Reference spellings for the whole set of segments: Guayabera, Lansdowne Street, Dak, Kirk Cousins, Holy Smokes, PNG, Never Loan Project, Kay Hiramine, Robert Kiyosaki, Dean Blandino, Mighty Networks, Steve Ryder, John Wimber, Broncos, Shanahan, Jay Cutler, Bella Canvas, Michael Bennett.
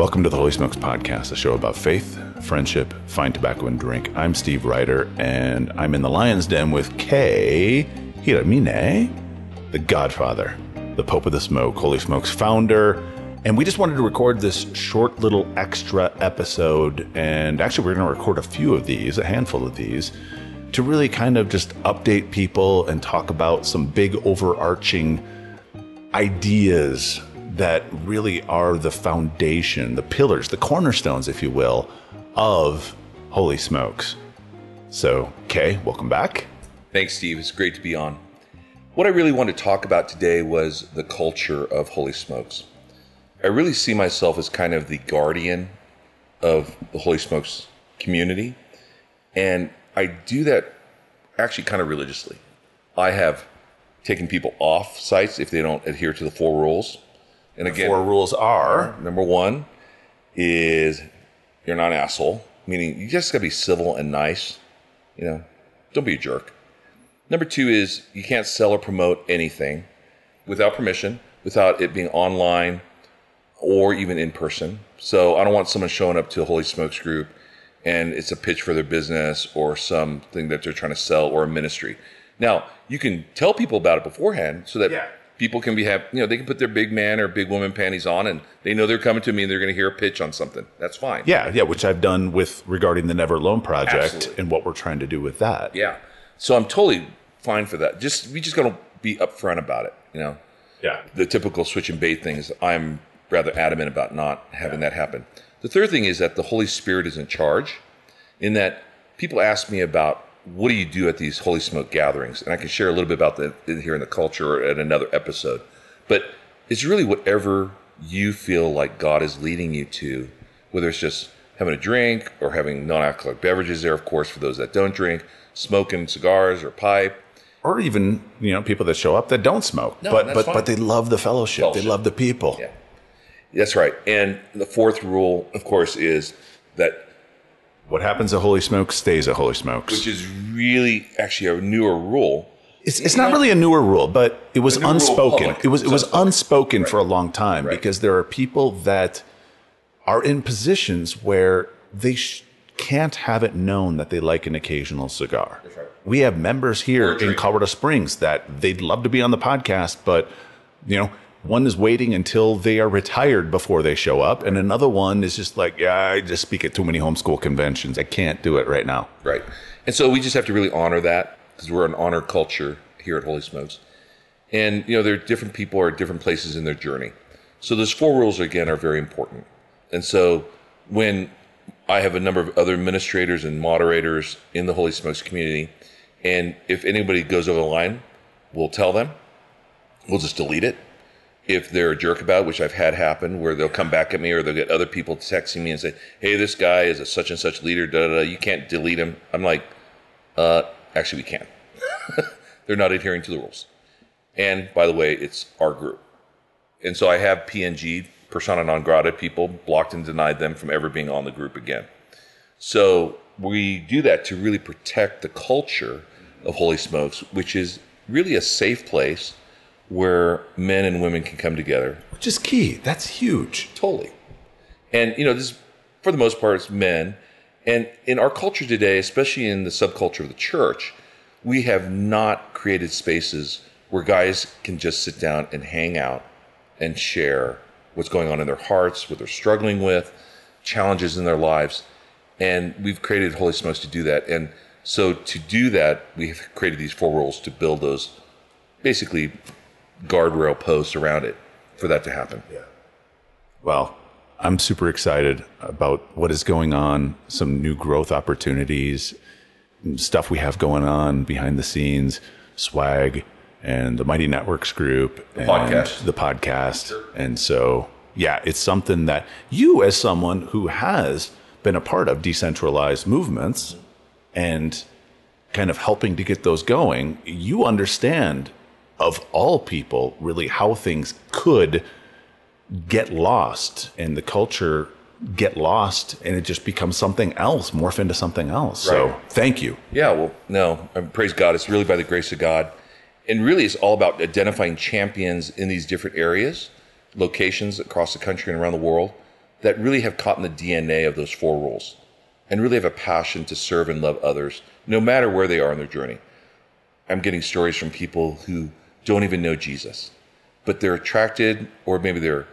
Welcome to the Holy Smokes podcast, a show about faith, friendship, fine tobacco, and drink. I'm Steve Ryder, and I'm in the lion's den with Kay Hiramine, the Godfather, the Pope of the Smoke, Holy Smokes founder. And we just wanted to record this short little extra episode. And actually, we're going to record a handful of these, to really kind of just update people and talk about some big overarching ideas that really are the foundation, the pillars, the cornerstones, if you will, of Holy Smokes. So, Kay, welcome back. Thanks, Steve. It's great to be on. What I really wanted to talk about today was the culture of Holy Smokes. I really see myself as kind of the guardian of the Holy Smokes community. And I do that actually kind of religiously. I have taken people off sites if they don't adhere to the four rules. And again, the four rules are, number one is you're not an asshole, meaning you just gotta be civil and nice. You know, don't be a jerk. Number two is you can't sell or promote anything without permission, without it being online or even in person. So I don't want someone showing up to a Holy Smokes group and it's a pitch for their business or something that they're trying to sell or a ministry. Now, you can tell people about it beforehand so that people can they can put their big man or big woman panties on and they know they're coming to me and they're going to hear a pitch on something. That's fine. Yeah, which I've done regarding the Never Loan Project. Absolutely. And what we're trying to do with that. Yeah. So I'm totally fine for that. We just got to be upfront about it, you know. Yeah. The typical switch and bait things, I'm rather adamant about not having that happen. The third thing is that the Holy Spirit is in charge, in that people ask me about what do you do at these Holy Smoke gatherings? And I can share a little bit about that here in the culture at another episode. But it's really whatever you feel like God is leading you to, whether it's just having a drink or having non-alcoholic beverages there, of course, for those that don't drink, smoking cigars or pipe. Or even, you know, people that show up that don't smoke, but they love the fellowship. They love the people. Yeah. That's right. And the fourth rule, of course, is that what happens at Holy Smokes stays at Holy Smokes. Which is really actually a newer rule. It's not really a newer rule, but it was unspoken. It was unspoken for a long time because there are people that are in positions where they can't have it known that they like an occasional cigar. That's right. We have members here in Colorado Springs that they'd love to be on the podcast, but, you know, one is waiting until they are retired before they show up. And another one is just like, I just speak at too many homeschool conventions. I can't do it right now. Right. And so we just have to really honor that because we're an honor culture here at Holy Smokes. And, you know, there are different people at different places in their journey. So those four rules, again, are very important. And so when I have a number of other administrators and moderators in the Holy Smokes community, and if anybody goes over the line, we'll tell them. We'll just delete it. If they're a jerk about it, which I've had happen, where they'll come back at me or they'll get other people texting me and say, hey, this guy is a such and such leader, you can't delete him. I'm like, actually, we can. They're not adhering to the rules. And by the way, it's our group. And so I have PNG, persona non grata people, blocked and denied them from ever being on the group again. So we do that to really protect the culture of Holy Smokes, which is really a safe place where men and women can come together. Which is key. That's huge. Totally. And, you know, this, for the most part, it's men. And in our culture today, especially in the subculture of the church, we have not created spaces where guys can just sit down and hang out and share what's going on in their hearts, what they're struggling with, challenges in their lives. And we've created Holy Smokes to do that. And so to do that, we've created these four rules to build those basically guardrail posts around it for that to happen. Yeah. Well, I'm super excited about what is going on, some new growth opportunities, stuff we have going on behind the scenes, swag and the Mighty Networks group and the podcast. Sure. And so, yeah, it's something that you, as someone who has been a part of decentralized movements and kind of helping to get those going, you understand, of all people, really how things could get lost and the culture get lost and it just becomes something else, morph into something else. Right. So thank you. Yeah, well, no, praise God. It's really by the grace of God. And really it's all about identifying champions in these different areas, locations across the country and around the world that really have caught in the DNA of those four rules and really have a passion to serve and love others, no matter where they are in their journey. I'm getting stories from people who don't even know Jesus, but they're attracted, or maybe they're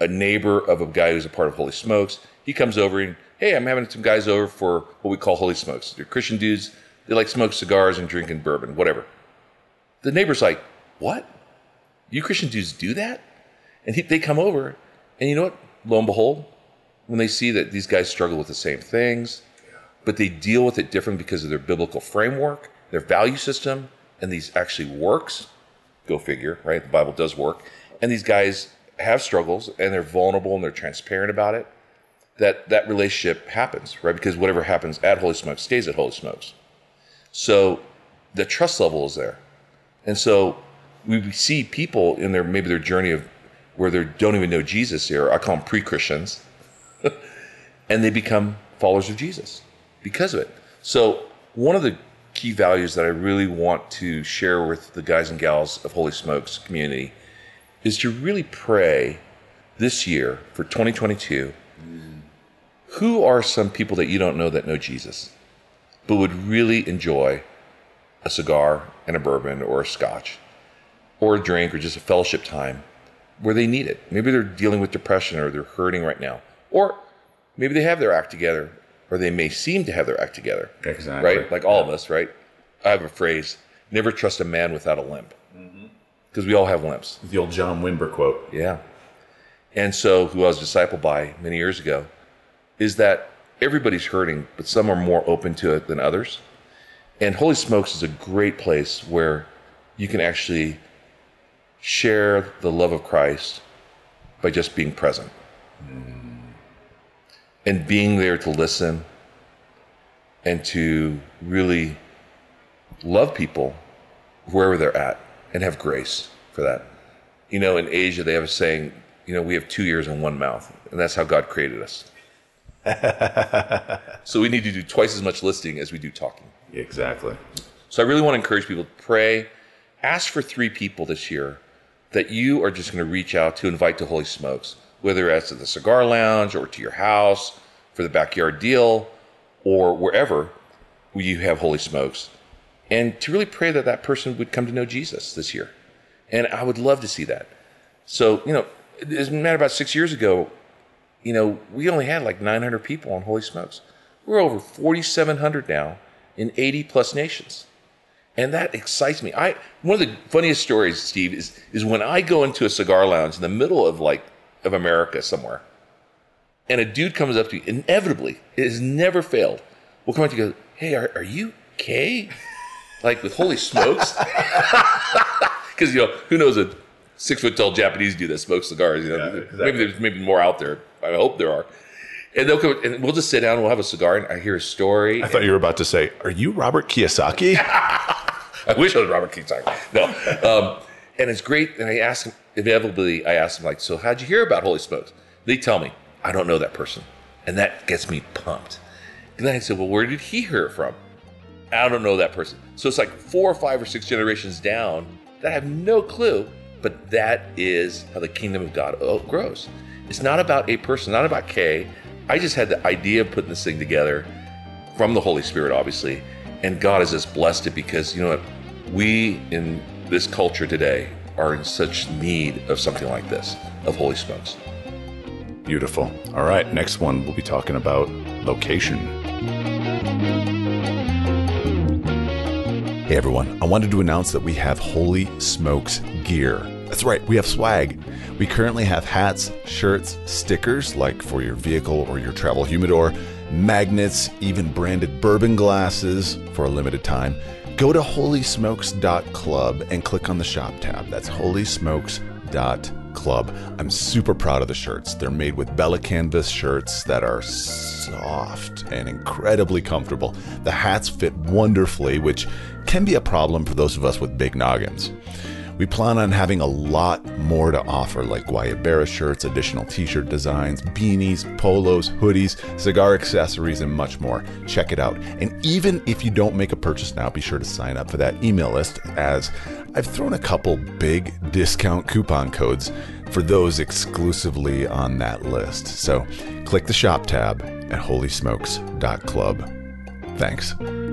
a neighbor of a guy who's a part of Holy Smokes. He comes over and, hey, I'm having some guys over for what we call Holy Smokes. They're Christian dudes. They like smoke cigars and drinking bourbon, whatever. The neighbor's like, what? You Christian dudes do that? And they come over, and you know what? Lo and behold, when they see that these guys struggle with the same things, but they deal with it different because of their biblical framework, their value system, and these actually works. Go figure, right? The Bible does work. And these guys have struggles, and they're vulnerable, and they're transparent about it. That relationship happens, right? Because whatever happens at Holy Smokes stays at Holy Smokes. So the trust level is there. And so we see people in their, maybe their journey of where they don't even know Jesus here. I call them pre-Christians. And they become followers of Jesus because of it. So one of the key values that I really want to share with the guys and gals of Holy Smokes community is to really pray this year for 2022. Who are some people that you don't know that know Jesus, but would really enjoy a cigar and a bourbon or a scotch or a drink or just a fellowship time where they need it? Maybe they're dealing with depression or they're hurting right now, or maybe they have their act together, or they may seem to have their act together. Exactly. Right? Like all of us, right? I have a phrase, never trust a man without a limp, because we all have limps. The old John Wimber quote. Yeah. And so who I was discipled by many years ago is that everybody's hurting, but some are more open to it than others. And Holy Smokes is a great place where you can actually share the love of Christ by just being present and being there to listen and to really love people wherever they're at and have grace for that. You know, in Asia, they have a saying, you know, we have 2 ears and 1 mouth, and that's how God created us. So we need to do twice as much listening as we do talking. Exactly. So I really want to encourage people to pray. Ask for 3 people this year that you are just going to reach out to, invite to Holy Smokes, whether that's at the cigar lounge or to your house for the backyard deal or wherever you have Holy Smokes, and to really pray that that person would come to know Jesus this year. And I would love to see that. So, you know, it doesn't matter, about 6 years ago, you know, we only had like 900 people on Holy Smokes. We're over 4,700 now in 80 plus nations. And that excites me. One of the funniest stories, Steve, is when I go into a cigar lounge in the middle of America somewhere, and a dude comes up to me, inevitably, it has never failed, will come up to you and go, hey, are you Kay? Like with Holy Smokes? Because, you know, who knows a 6-foot-tall Japanese dude that smokes cigars. You know, yeah, exactly. Maybe there's more out there. I hope there are. And they'll come, and we'll just sit down, and we'll have a cigar, and I hear a story. I thought you were about to say, are you Robert Kiyosaki? I wish I was Robert Kiyosaki. No. And it's great. And I ask him, inevitably, like, so how'd you hear about Holy Smokes? They tell me, I don't know that person. And that gets me pumped. And then I said, well, where did he hear it from? I don't know that person. So it's like 4 or 5 or 6 generations down that I have no clue. But that is how the kingdom of God grows. It's not about a person, not about Kay. I just had the idea of putting this thing together from the Holy Spirit, obviously. And God has just blessed it because, you know what, we in this culture today are in such need of something like this, of Holy Smokes. Beautiful. All right, next one, we'll be talking about location. Hey everyone, I wanted to announce that we have Holy Smokes gear. That's right, we have swag. We currently have hats, shirts, stickers, like for your vehicle or your travel humidor, magnets, even branded bourbon glasses for a limited time. Go to holysmokes.club and click on the shop tab. That's holysmokes.club. I'm super proud of the shirts. They're made with Bella Canvas shirts that are soft and incredibly comfortable. The hats fit wonderfully, which can be a problem for those of us with big noggins. We plan on having a lot more to offer, like Guayabera shirts, additional t-shirt designs, beanies, polos, hoodies, cigar accessories, and much more. Check it out. And even if you don't make a purchase now, be sure to sign up for that email list, as I've thrown a couple big discount coupon codes for those exclusively on that list. So click the shop tab at holysmokes.club. Thanks.